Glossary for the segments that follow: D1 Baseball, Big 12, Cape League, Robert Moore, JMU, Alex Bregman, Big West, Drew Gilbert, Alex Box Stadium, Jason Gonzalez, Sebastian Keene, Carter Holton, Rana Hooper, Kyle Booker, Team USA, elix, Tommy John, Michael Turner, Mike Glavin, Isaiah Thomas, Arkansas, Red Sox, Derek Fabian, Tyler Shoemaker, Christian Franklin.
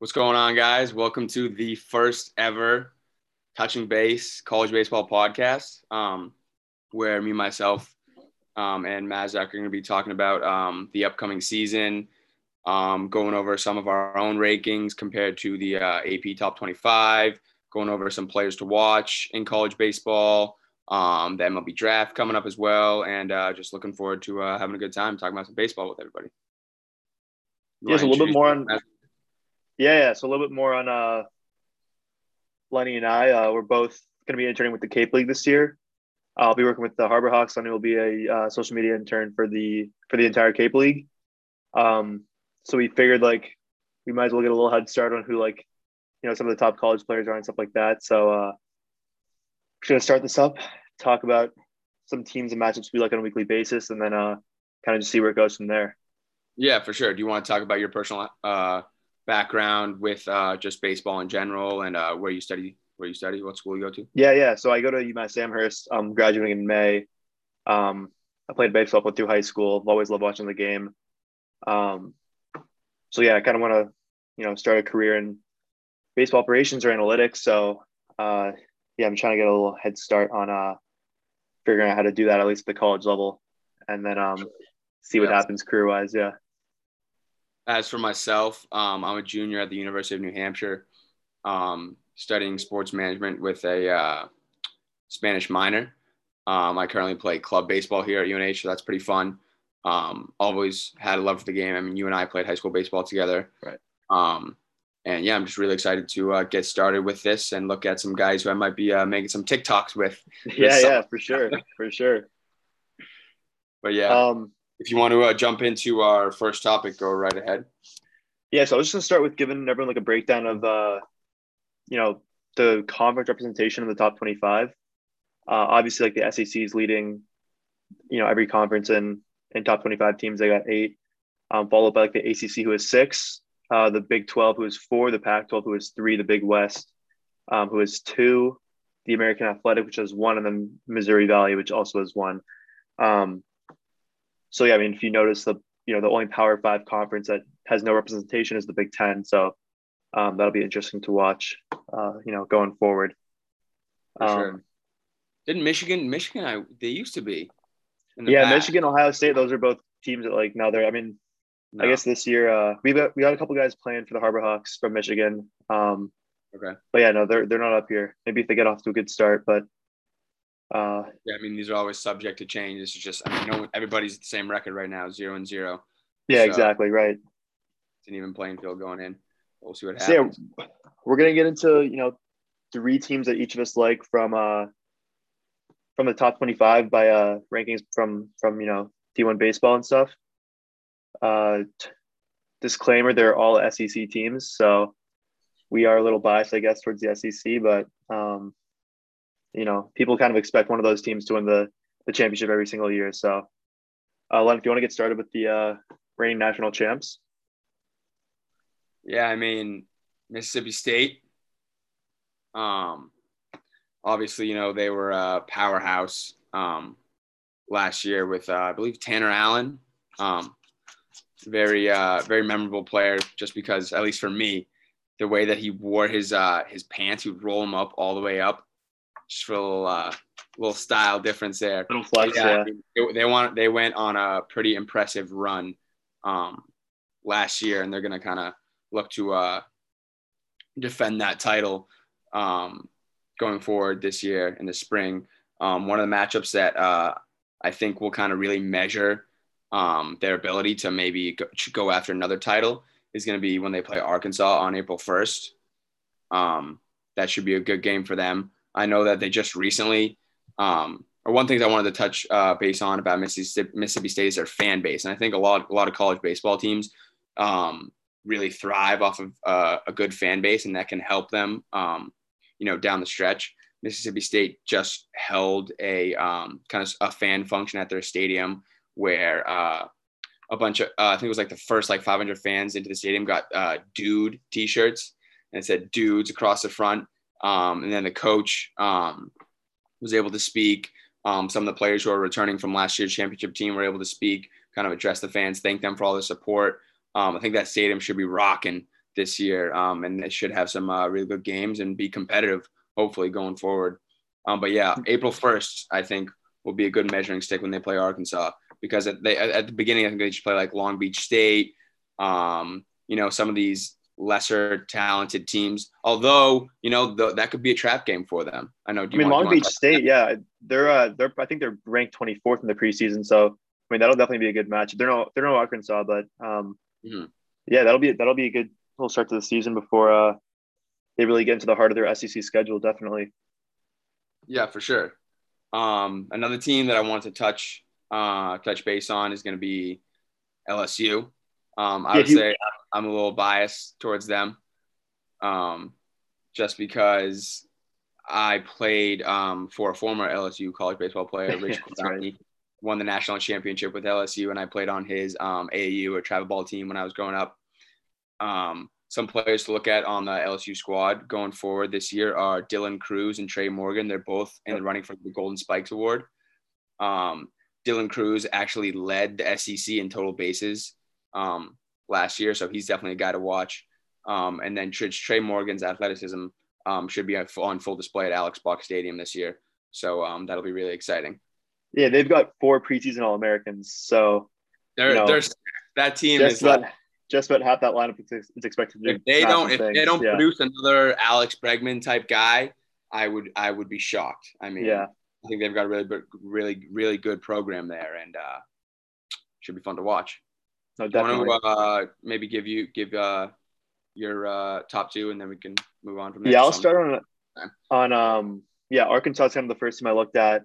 What's going on, guys? Welcome to the first ever Touching Base College Baseball podcast, where me, myself, and Matt Zucker are going to be talking about the upcoming season, going over some of our own rankings compared to the AP Top 25, going over some players to watch in college baseball, the MLB draft coming up as well, and just looking forward to having a good time talking about some baseball with everybody. So a little bit more on Lenny and I. We're both going to be interning with the Cape League this year. I'll be working with the Harbor Hawks. Lenny will be a social media intern for the entire Cape League. So we figured we might as well get a little head start on who some of the top college players are and stuff like that. So we're going to start this up, talk about some teams and matchups we like on a weekly basis, and then kind of just see where it goes from there. Yeah, for sure. Do you want to talk about your personal background with just baseball in general and where you study, what school you go to? Yeah. So I go to UMass Amherst. I'm graduating in May. I played baseball through high school. I've always loved watching the game. I kind of want to, start a career in baseball operations or analytics. So, I'm trying to get a little head start on figuring out how to do that, at least at the college level, and then see what happens career-wise. Yeah. As for myself, I'm a junior at the University of New Hampshire, studying sports management with a Spanish minor. I currently play club baseball here at UNH, so that's pretty fun. Always had a love for the game. I mean, you and I played high school baseball together. Right. I'm just really excited to get started with this and look at some guys who I might be making some TikToks with. For sure. But yeah. If you want to jump into our first topic, go right ahead. Yeah, so I was just going to start with giving everyone a breakdown of, the conference representation of the top 25. Obviously, the SEC is leading, every conference in top 25 teams. They got 8, followed by the ACC, who is 6, the Big 12, who is 4, the Pac-12, who is 3, the Big West, who is 2, the American Athletic, which has 1, and then Missouri Valley, which also has 1. If you notice the only Power 5 conference that has no representation is the Big Ten. So that'll be interesting to watch, going forward. Sure. Didn't Michigan, they used to be. Yeah, Michigan, Ohio State, those are both teams that now they're, I guess this year we got a couple guys playing for the Harbor Hawks from Michigan. Okay. But yeah, no, they're not up here. Maybe if they get off to a good start, but. These are always subject to change. This is just, everybody's at the same record right now, 0-0. Yeah, so exactly. Right. It's an even playing field going in. We'll see what happens. Yeah, we're going to get into, 3 teams that each of us like from the top 25 by rankings from D1 Baseball and stuff. Disclaimer, they're all SEC teams. So we are a little biased, I guess, towards the SEC, but, people kind of expect one of those teams to win the championship every single year. So, Len, if you want to get started with the reigning national champs. Yeah, Mississippi State. Obviously, they were a powerhouse last year with, I believe, Tanner Allen. Very, very memorable player just because, at least for me, the way that he wore his pants, he would roll them up all the way up. Just for a little style difference there. Little flex, yeah. They went on a pretty impressive run last year, and they're going to kind of look to defend that title going forward this year in the spring. One of the matchups that I think will kind of really measure their ability to maybe go after another title is going to be when they play Arkansas on April 1st. That should be a good game for them. I know that they just recently, or one thing I wanted to touch base on about Mississippi State is their fan base, and I think a lot of college baseball teams really thrive off of a good fan base, and that can help them, down the stretch. Mississippi State just held a kind of a fan function at their stadium where a bunch of I think it was the first 500 fans into the stadium got dude T-shirts, and it said dudes across the front. And then the coach was able to speak. Some of the players who are returning from last year's championship team were able to speak, kind of address the fans, thank them for all their support. I think that stadium should be rocking this year. And they should have some really good games and be competitive, hopefully, going forward. But yeah, April 1st, I think, will be a good measuring stick when they play Arkansas, because at the beginning, I think they should play like Long Beach State, you know, some of these lesser talented teams, although, you know, that could be a trap game for them. I know. Long Beach State. Yeah. They're, I think they're ranked 24th in the preseason. So, I mean, that'll definitely be a good match. They're no Arkansas, but yeah, that'll be a good little start to the season before they really get into the heart of their SEC schedule. Definitely. Yeah, for sure. Another team that I want to touch base on is going to be LSU. I would say I'm a little biased towards them, just because I played for a former LSU college baseball player, Rich Cordani, right. Won the national championship with LSU, and I played on his AAU or travel ball team when I was growing up. Some players to look at on the LSU squad going forward this year are Dylan Cruz and Trey Morgan. They're both in the running for the Golden Spikes Award. Dylan Cruz actually led the SEC in total bases last year, so he's definitely a guy to watch. And then Trey Morgan's athleticism should be on full display at Alex Box Stadium this year, so that'll be really exciting. Yeah, they've got 4 preseason All-Americans, so that team is just about half that lineup is expected to do. If they don't produce another Alex Bregman type guy, I would be shocked. I mean, yeah. I think they've got a really good program there, and should be fun to watch. No, definitely. I want to maybe give your top 2, and then we can move on from there. Yeah, I'll start on Arkansas is kind of the first team I looked at.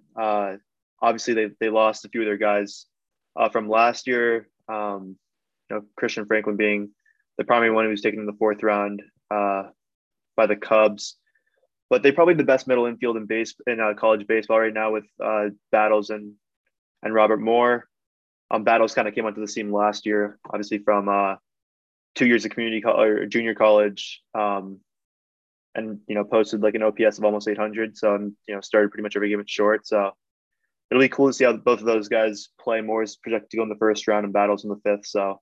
Obviously, they lost a few of their guys from last year. Christian Franklin being the primary one who was taken in the 4th round by the Cubs. But they're probably the best middle infield in college baseball right now with Battles and Robert Moore. Battles kind of came onto the scene last year, obviously from 2 years of junior college, and posted like an OPS of almost 800. So started pretty much every game at short. So it'll be cool to see how both of those guys play. Moore is projected to go in the 1st round and Battles in the 5th. So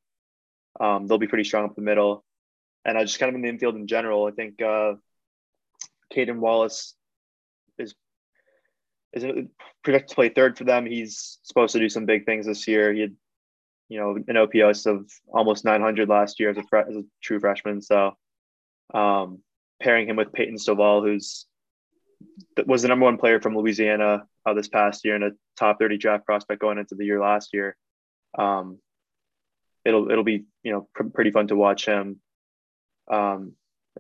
they'll be pretty strong up the middle. And I just kind of in the infield in general, I think Caden Wallace is projected to play 3rd for them. He's supposed to do some big things this year. He had, an OPS of almost 900 last year as a true freshman. So pairing him with Peyton Stovall, was the number 1 player from Louisiana this past year and a top 30 draft prospect going into the year last year. It'll be, pretty fun to watch him.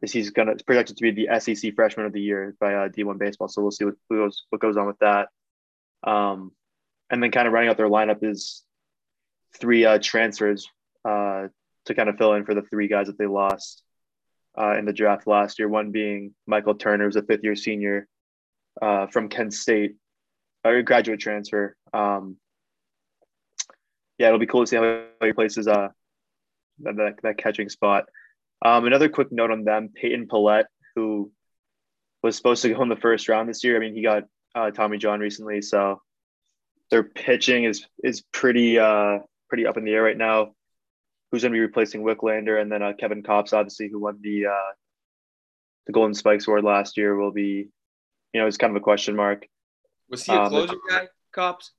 He's projected to be the SEC freshman of the year by D1 Baseball. So we'll see what goes on with that. And then kind of running out their lineup is 3 transfers to kind of fill in for the 3 guys that they lost in the draft last year. One being Michael Turner, who's a 5th-year senior from Kent State, or a graduate transfer. It'll be cool to see how he places that catching spot. Another quick note on them, Peyton Pallette, who was supposed to go in the 1st round this year. I mean, he got Tommy John recently, so their pitching is pretty up in the air right now. Who's going to be replacing Wicklander, and then Kevin Copps, obviously, who won the Golden Spikes Award last year, will be, it's kind of a question mark. Was he a closer guy, Copps?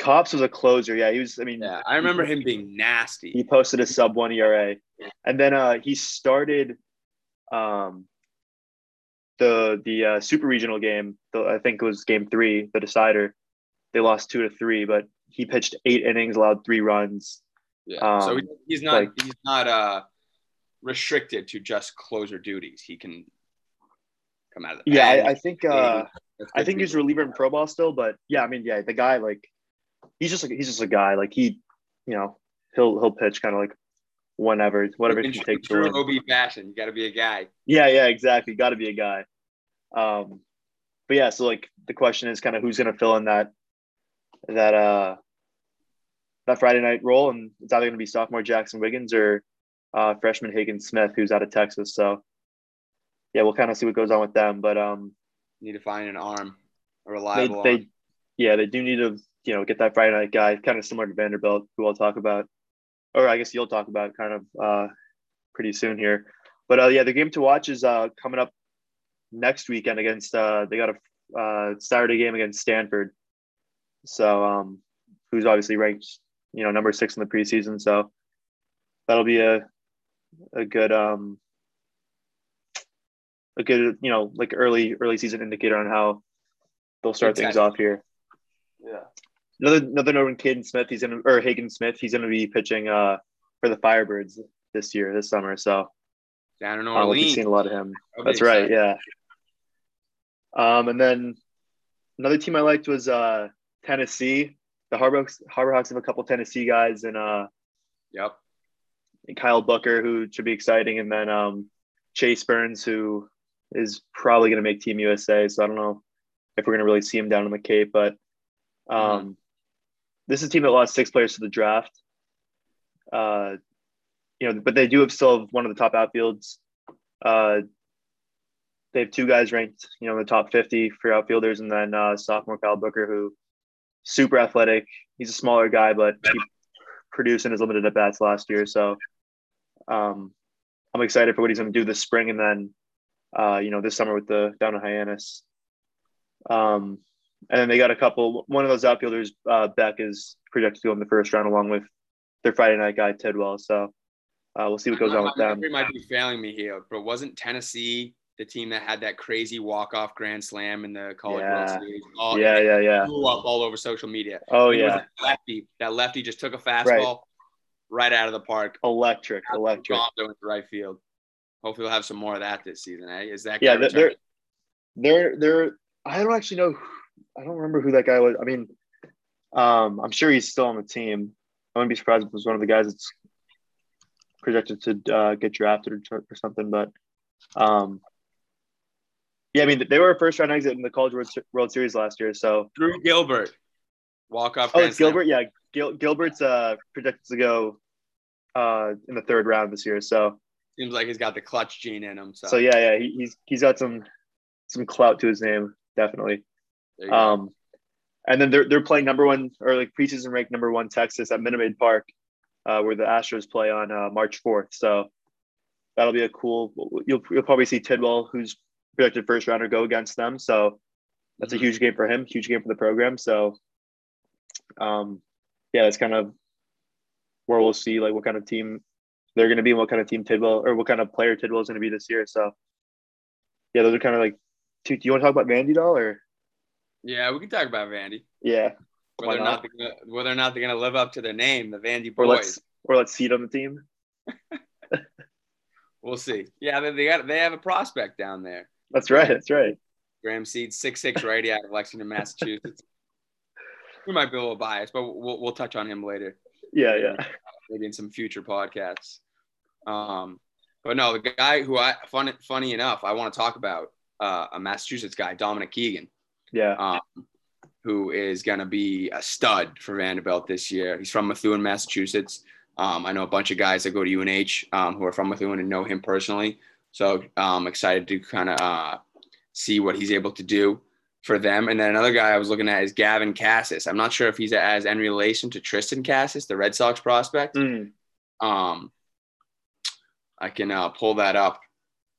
Copps was a closer, yeah. He was. I mean, yeah, I remember him being nasty. He posted a sub-1 ERA, and then he started the super regional game. I think it was game 3, the decider. They lost 2-3, but he pitched 8 innings, allowed 3 runs. Yeah, so he's not restricted to just closer duties. He can come out of the bat. Yeah, I think he's a reliever in pro ball still, but yeah, I mean, yeah, the guy he's just a guy. Like he, he'll pitch kind of like whatever it can take. True OB fashion, you got to be a guy. Yeah, exactly. Got to be a guy. But yeah, so like the question is kind of who's gonna fill in that Friday night role, and it's either gonna be sophomore Jackson Wiggins or freshman Hagen Smith, who's out of Texas. So yeah, we'll kind of see what goes on with them, but need to find an arm, a reliable. They do need to. Get that Friday night guy, kind of similar to Vanderbilt, who I'll talk about, or I guess you'll talk about kind of pretty soon here. But yeah, the game to watch is coming up next weekend against they got a Saturday game against Stanford. So who's obviously ranked, you know, number 6 in the preseason. So that'll be a good you know, like early season indicator on how they'll start things off here. Yeah. Another note on Hagen Smith, he's gonna be pitching for the Firebirds this summer. So down in Orleans. We've seen a lot of him. That's right, yeah. And then another team I liked was Tennessee. The Harbor Hawks have a couple Tennessee guys and yep. Kyle Booker, who should be exciting, and then Chase Burns, who is probably going to make Team USA. So I don't know if we're going to really see him down in the Cape, but this is a team that lost 6 players to the draft. You know, but they do still have one of the top outfields. They have 2 guys ranked, you know, in the top 50 for outfielders, and then sophomore Kyle Booker, who super athletic. He's a smaller guy, but he produced in his limited at bats last year. So I'm excited for what he's going to do this spring, and then you know, this summer with the down in Hyannis. And then they got a couple. One of those outfielders, Beck, is projected to go in the first round, along with their Friday night guy Tidwell. So we'll see what goes on with them. Memory might be failing me here, but wasn't Tennessee the team that had that crazy walk-off grand slam in the college World Series? Yeah. Blew up all over social media. Oh, and yeah. That lefty just took a fastball right out of the park. Electric. Into right field. Hopefully we'll have some more of that this season. Is that going to return? They're I don't actually know. I don't remember who that guy was. I mean, I'm sure he's still on the team. I wouldn't be surprised if it was one of the guys that's projected to get drafted or something. But, yeah, I mean, they were a first-round exit in the College World Series last year. So Drew Gilbert, walk-off. Oh, it's Gilbert. Yeah, Gilbert's projected to go in the 3rd round this year. So seems like he's got the clutch gene in him. So yeah, he's got some clout to his name, definitely. And then they're playing preseason ranked number 1 Texas at Minute Maid Park, where the Astros play on March 4th. So that'll be a cool. You'll probably see Tidwell, who's projected first rounder, go against them. So that's a huge game for him, huge game for the program. So yeah, that's kind of where we'll see like what kind of team they're going to be and what kind of team Tidwell or what kind of player Tidwell is going to be this year. So yeah, those are kind of like two. Do you want to talk about Vandy Doll or? Yeah, we can talk about Vandy. Yeah. Whether or not they're going to live up to their name, the Vandy Boys. Or let's seed on the team. We'll see. Yeah, they have a prospect down there. That's right. Graham Seed, 6'6" righty out of Lexington, Massachusetts. We might be a little biased, but we'll touch on him later. Yeah. Maybe in some future podcasts. But no, the guy who funny enough, I want to talk about a Massachusetts guy, Dominic Keegan. Yeah. Who is going to be a stud for Vanderbilt this year. He's from Methuen, Massachusetts. I know a bunch of guys that go to UNH who are from Methuen and know him personally. So I'm excited to kind of see what he's able to do for them. And then another guy I was looking at is Gavin Cassis. I'm not sure if he's as in relation to Tristan Cassis, the Red Sox prospect. I can pull that up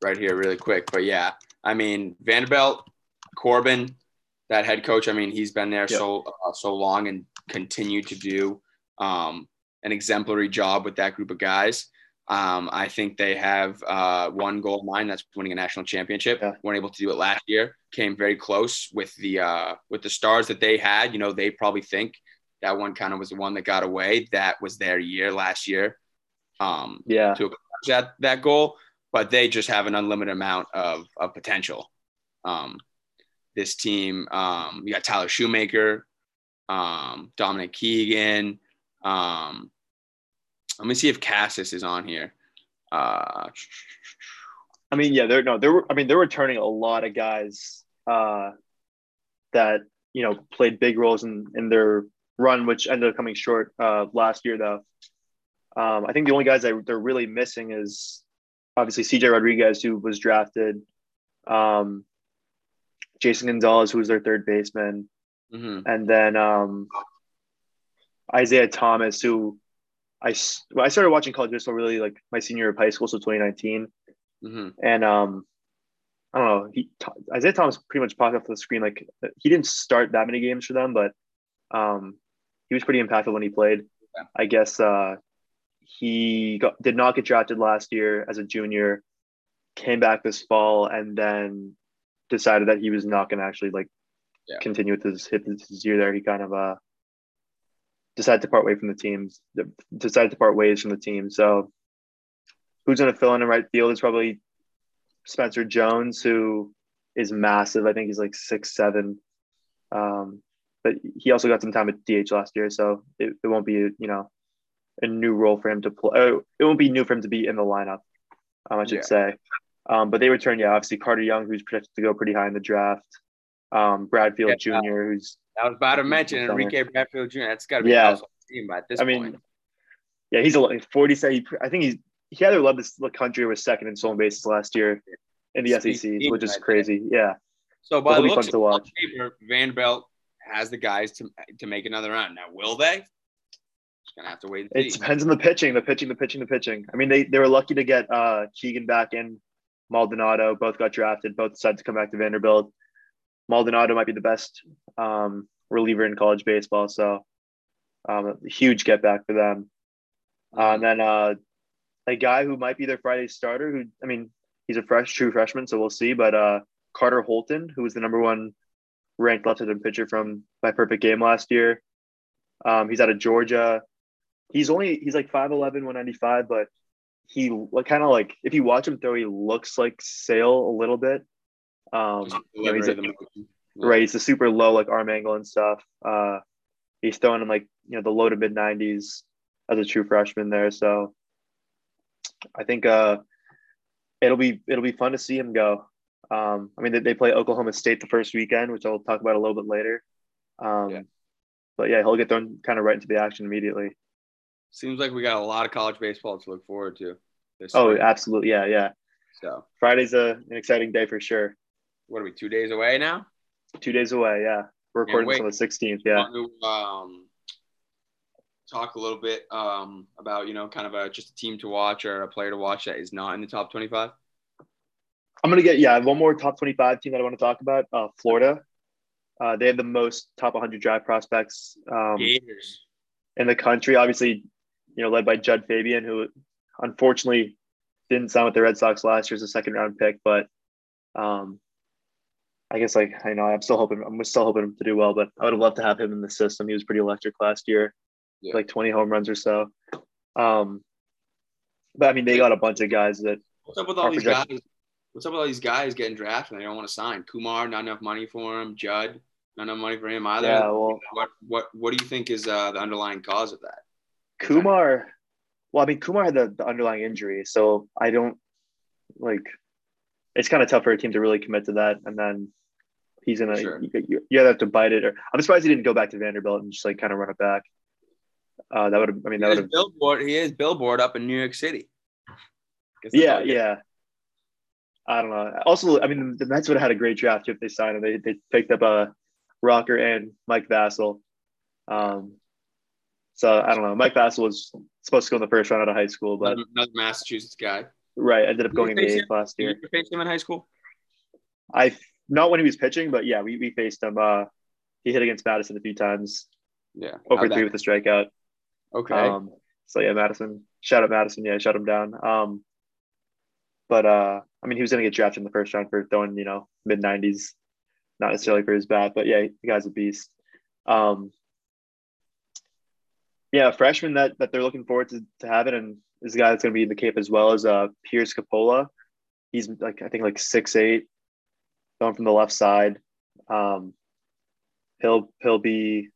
right here really quick. But, yeah, I mean, Vanderbilt, Corbin, that head coach, I mean, he's been there so long and continued to do an exemplary job with that group of guys. I think they have one gold mine, that's winning a national championship. Yeah. Weren't able to do it last year. Came very close with the stars that they had. You know, they probably think that one kind of was the one that got away. That was their year last year to accomplish that goal. But they just have an unlimited amount of potential. This team, you got Tyler Shoemaker, Dominic Keegan. Let me see if Cassis is on here. I mean, yeah, they're returning a lot of guys that, you know, played big roles in their run, which ended up coming short last year, though. I think the only guys that they're really missing is obviously CJ Rodriguez, who was drafted. Jason Gonzalez, who was their third baseman. Mm-hmm. And then Isaiah Thomas, who I started watching college baseball really like my senior year of high school, so 2019. And I don't know. Isaiah Thomas pretty much popped up the screen. Like, he didn't start that many games for them, but he was pretty impactful when he played. Yeah. I guess he did not get drafted last year as a junior, came back this fall, and then decided that he was not going to actually continue with his year there. He kind of decided to part ways from the team. So who's going to fill in right field is probably Spencer Jones, who is massive. I think he's 6'7". But he also got some time at DH last year, so it won't be, a new role for him to play. It won't be new for him to be in the lineup, I should say. But they return, obviously Carter Young, who's projected to go pretty high in the draft. Bradfield Jr., who's – I was about to mention Enrique Bradfield Jr. That's got to be a household team by this point. I mean, he's a 47. I think he either led the country or was second in stolen bases last year in the SEC, which is crazy. Yeah. So by the looks of paper, Vanderbilt has the guys to make another round. Now, will they? Just gonna have to wait and see. It depends on the pitching. I mean, they were lucky to get Keegan back and Maldonado. Both got drafted. Both decided to come back to Vanderbilt. Maldonado might be the best reliever in college baseball, so a huge get back for them. And then a guy who might be their Friday starter, he's a true freshman, so we'll see. But Carter Holton, who was the number one ranked left-handed pitcher from My Perfect Game last year, he's out of Georgia. He's 5'11", 195, but he kind of if you watch him throw, he looks like Sale a little bit. He's a super low arm angle and stuff. He's throwing in the low to mid 90s as a true freshman there. So I think it'll be fun to see him go. They play Oklahoma State the first weekend, which I'll talk about a little bit later. But he'll get thrown kind of right into the action immediately. Seems like we got a lot of college baseball to look forward to. Oh, absolutely, yeah. So Friday's an exciting day for sure. What are we, 2 days away now? 2 days away, yeah. We're recording this on the 16th, yeah. I want to talk a little bit about, kind of just a team to watch or a player to watch that is not in the top 25. I'm going to get, one more top 25 team that I want to talk about, Florida. They have the most top 100 draft prospects in the country. Obviously, led by Jud Fabian, who unfortunately didn't sign with the Red Sox last year as a second-round pick, but I guess I'm still hoping him to do well, but I would have loved to have him in the system. He was pretty electric last year, 20 home runs or so. But they got a bunch of guys that. What's up with all these guys getting drafted? And they don't want to sign. Kumar, not enough money for him. Jud, not enough money for him either. Yeah, well, what do you think is the underlying cause of that? Kumar. Well, Kumar had the underlying injury, so I don't It's kind of tough for a team to really commit to that, and then. He's going you have to bite it. Or I'm surprised he didn't go back to Vanderbilt and just kind of run it back. He is Billboard up in New York City. Yeah. I don't know. Also, the Mets would have had a great draft if they signed him. They picked up a Rocker and Mike Vassell. So I don't know. Mike Vassell was supposed to go in the first round out of high school, but another Massachusetts guy. Right. Ended up going in the eighth last year. Did you face him in high school? Not when he was pitching, but yeah, we faced him. He hit against Madison a few times. Yeah. Over three with a strikeout. Okay. So yeah, Madison. Shout out Madison. Yeah, shut him down. He was going to get drafted in the first round for throwing, mid 90s, not necessarily for his bat, but yeah, the guy's a beast. A freshman that they're looking forward to having, and is a guy that's going to be in the Cape as well, is Pierce Coppola. He's 6'8". Going from the left side, he'll be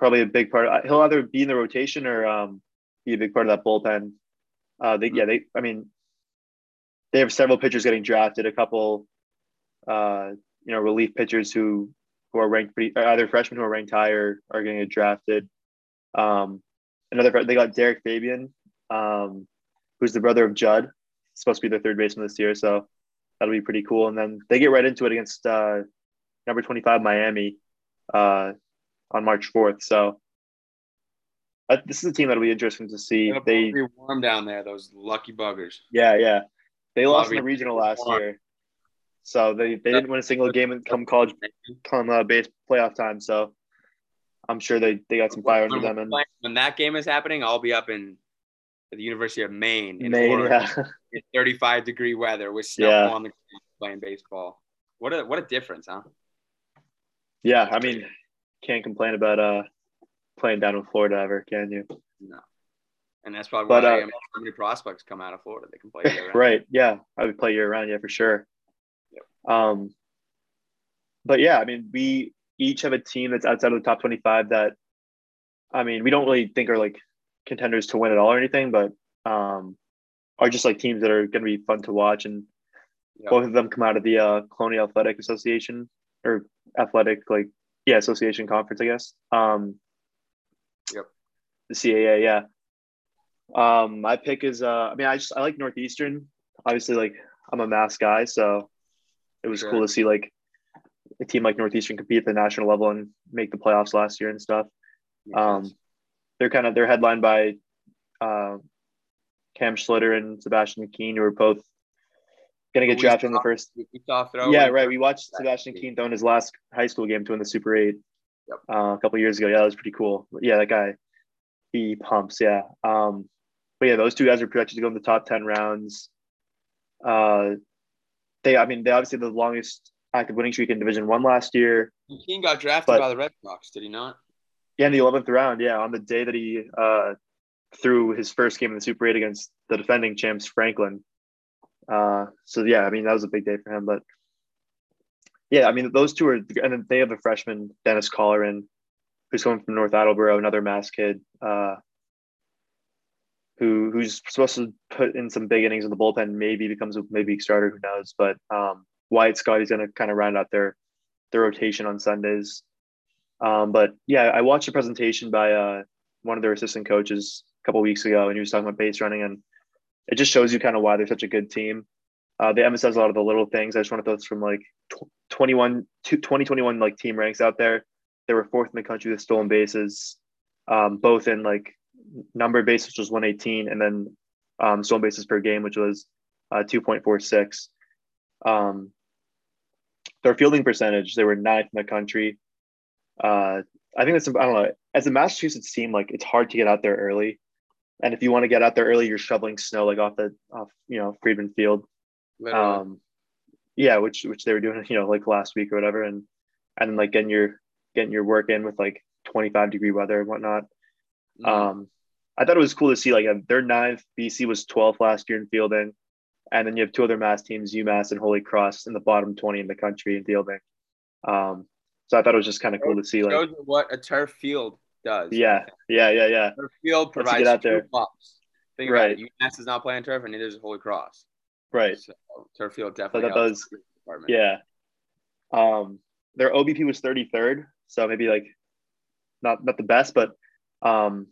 probably a big part. He'll either be in the rotation or be a big part of that bullpen. They have several pitchers getting drafted. A couple, relief pitchers who are ranked either freshmen who are ranked higher are going to get drafted. They got Derek Fabian, who's the brother of Jud. He's supposed to be their third baseman this year, so. That'll be pretty cool. And then they get right into it against number 25 Miami on March 4th. So this is a team that'll be interesting to see. They'll be warm down there, those lucky buggers. Yeah. They lost in the regional last year. So they didn't win a single game and come college base playoff time. So I'm sure they got some fire under them. And when that game is happening, I'll be up at the University of Maine. Florida, in 35-degree weather with snow on the ground playing baseball. What a difference, huh? Yeah, I mean, can't complain about playing down in Florida ever, can you? No. And that's probably why so many prospects come out of Florida. They can play year-round. Right, yeah. I would play year-round, yeah, for sure. Yep. But, yeah, I mean, we each have a team that's outside of the top 25 that, I mean, we don't really think are, like, contenders to win at all or anything, but are just, like, teams that are going to be fun to watch. And both of them come out of the Colonial Athletic Association or Athletic, like, yeah, Association Conference, I guess. The CAA, yeah. My pick is I like Northeastern. Obviously, like, I'm a Mass guy, so it was cool to see, like, a team like Northeastern compete at the national level and make the playoffs last year and stuff. They're headlined by Cam Schlitter and Sebastian Keene, who are both gonna get drafted in the first. We watched Sebastian Keene throw in his last high school game to win the Super 8 a couple years ago. Yeah, that was pretty cool. Yeah, that guy, he pumps. Yeah. But yeah, those two guys are projected to go in the top 10 rounds. They obviously had the longest active winning streak in Division I last year. Keene got drafted by the Red Sox, did he not? Yeah, in the 11th round, yeah, on the day that he threw his first game in the Super 8 against the defending champs, Franklin. So, yeah, I mean, that was a big day for him. But, yeah, I mean, those two are – and then they have a freshman, Dennis Colleran, who's coming from North Attleboro, another Mass kid, who's supposed to put in some big innings in the bullpen, maybe becomes a big starter, who knows. But Wyatt Scott's going to kind of round out their rotation on Sundays. But yeah, I watched a presentation by one of their assistant coaches a couple of weeks ago, and he was talking about base running, and it just shows you kind of why they're such a good team. They emphasize a lot of the little things. I just want to throw this from like 2021 like team ranks out there. They were fourth in the country with stolen bases, both in like number of bases, which was 118, and then stolen bases per game, which was 2.46. Their fielding percentage, they were ninth in the country. I think that's, I don't know, as a Massachusetts team, like, it's hard to get out there early, and if you want to get out there early, you're shoveling snow like off you know, Friedman Field. Literally. Which they were doing, you know, like last week or whatever, and then like getting your work in with like 25-degree weather and whatnot. Mm-hmm. I thought it was cool to see, like, they're ninth. BC was 12th last year in fielding, and then you have two other Mass teams, UMass and Holy Cross, in the bottom 20 in the country in fielding. So I thought it was just kind of cool to see, like, shows what a turf field does. Yeah. Turf field provides two pops. Think about it. UMass is not playing turf, and neither is Holy Cross. Right. So turf field definitely helps. Yeah. Their OBP was 33rd, so maybe like not the best, but and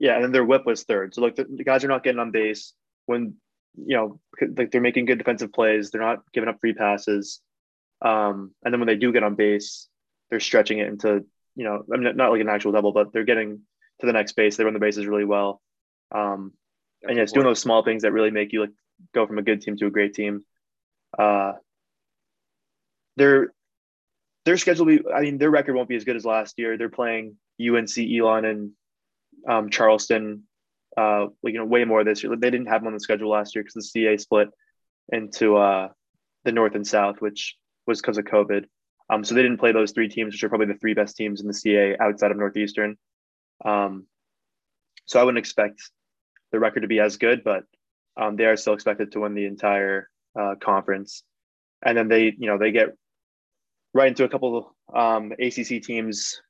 then their WHIP was third. So like the guys are not getting on base when, you know, like, they're making good defensive plays. They're not giving up free passes. And then when they do get on base, they're stretching it into, you know, I mean, not like an actual double, but they're getting to the next base. They run the bases really well. And it's doing those small things that really make you, like, go from a good team to a great team. Their schedule will be, I mean, their record won't be as good as last year. They're playing UNC, Elon, and Charleston, way more this year. They didn't have them on the schedule last year because the CA split into the North and South, which was because of COVID. So they didn't play those three teams, which are probably the three best teams in the CA outside of Northeastern. So I wouldn't expect the record to be as good, but they are still expected to win the entire conference. And then they get right into a couple of ACC teams.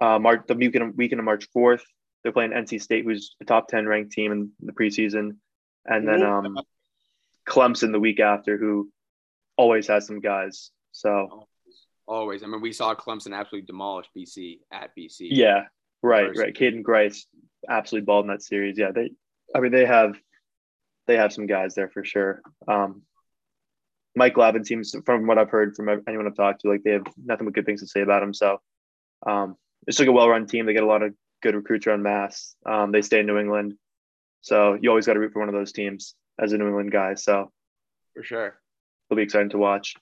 The weekend of March 4th, they're playing NC State, who's a top 10 ranked team in the preseason. And then Clemson the week after, who always has some guys. So always. I mean, we saw Clemson absolutely demolish BC at BC. Yeah, right. Caden Grice absolutely balled in that series. Yeah, they have some guys there for sure. Mike Glavin seems, from what I've heard from anyone I've talked to, like, they have nothing but good things to say about him. So it's like a well-run team. They get a lot of good recruits around Mass. They stay in New England, so you always got to root for one of those teams. as a New England guy. So for sure, it'll be exciting to watch.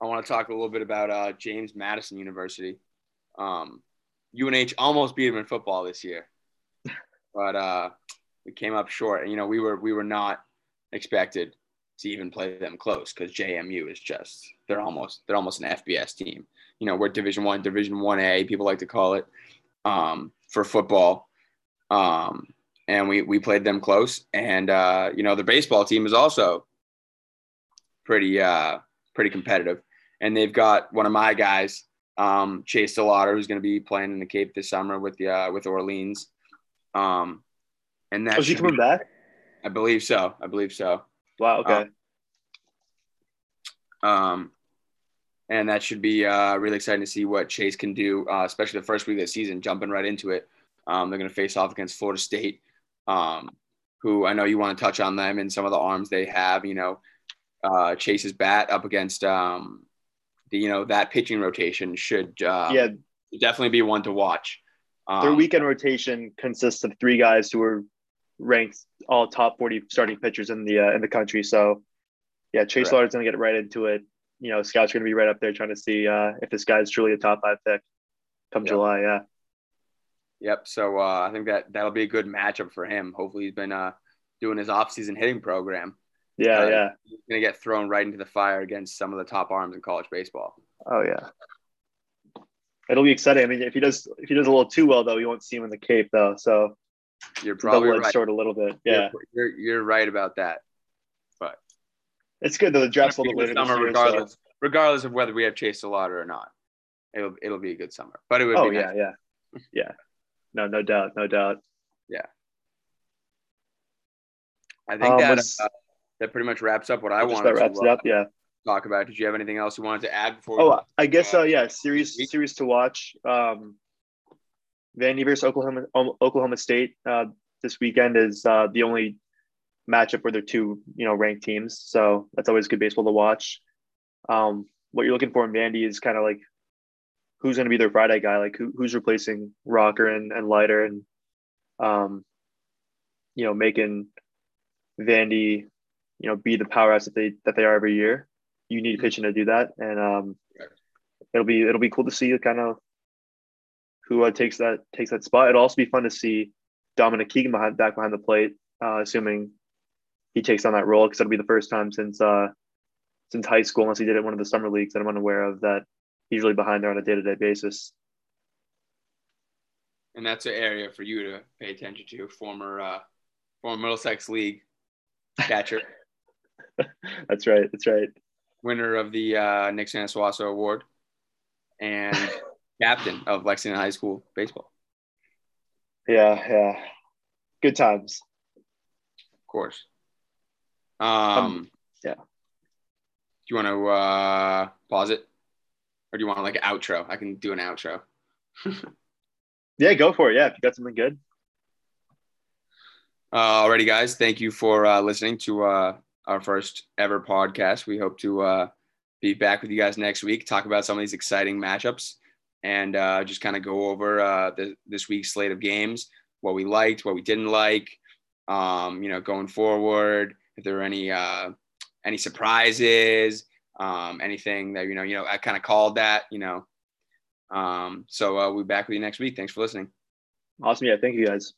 I want to talk a little bit about James Madison University. UNH almost beat him in football this year, but we came up short. And, you know, we were not expected to even play them close because JMU is just they're almost an FBS team. You know, we're Division 1A, people like to call it, for football. And we played them close. And, you know, the baseball team is also pretty competitive. And they've got one of my guys, Chase DeLauder, who's going to be playing in the Cape this summer with Orleans. And that she coming back? I believe so. Wow. Okay. And that should be really exciting to see what Chase can do, especially the first week of the season, jumping right into it. They're going to face off against Florida State, who I know you want to touch on them and some of the arms they have, you know, Chase's bat up against, that pitching rotation should definitely be one to watch. Their weekend rotation consists of three guys who are ranked all top 40 starting pitchers in the country. So, yeah, Chase Larder's going to get right into it. You know, scouts are going to be right up there trying to see if this guy's truly a top 5 pick come July. Yeah. Yep. So I think that'll be a good matchup for him. Hopefully he's been doing his offseason hitting program. Yeah. Yeah. He's going to get thrown right into the fire against some of the top arms in college baseball. Oh yeah. It'll be exciting. I mean, if he does a little too well though, you won't see him in the Cape though. So you're probably right. Short a little bit. Yeah. You're right about that. It's good that the draft's a little later this year, regardless, so. Regardless of whether we have Chase DeLauder or not, it'll be a good summer. But it would be nice. Yeah. No doubt. Yeah. I think that pretty much wraps up what I wanted to talk about. Did you have anything else you wanted to add before? I guess so. Yeah, series to watch. Vandy versus Oklahoma State this weekend is the only matchup where they're two, you know, ranked teams. So that's always good baseball to watch. What you're looking for in Vandy is kind of like who's going to be their Friday guy, like who's replacing Rocker and Leiter and, you know, making Vandy, you know, be the powerhouse that they are every year. You need pitching to do that. And it'll be cool to see kind of who takes that spot. It'll also be fun to see Dominic Keegan back behind the plate, assuming he takes on that role, because that'll be the first time since high school, unless he did it in one of the summer leagues that I'm unaware of, that he's really behind there on a day-to-day basis. And that's an area for you to pay attention to, former Middlesex League catcher. That's right. Winner of the Nick Sanasuaso Award and captain of Lexington High School baseball. Yeah. Good times. Of course. Yeah. Do you want to pause it, or do you want to like an outro? I can do an outro. Yeah, go for it. Yeah, if you got something good. Alrighty, guys. Thank you for listening to our first ever podcast. We hope to be back with you guys next week, talk about some of these exciting matchups, and just kind of go over this week's slate of games, what we liked, what we didn't like. You know, going forward, if there are any surprises, anything that, you know, I kind of called that, you know, so we'll be back with you next week. Thanks for listening. Awesome. Yeah. Thank you guys.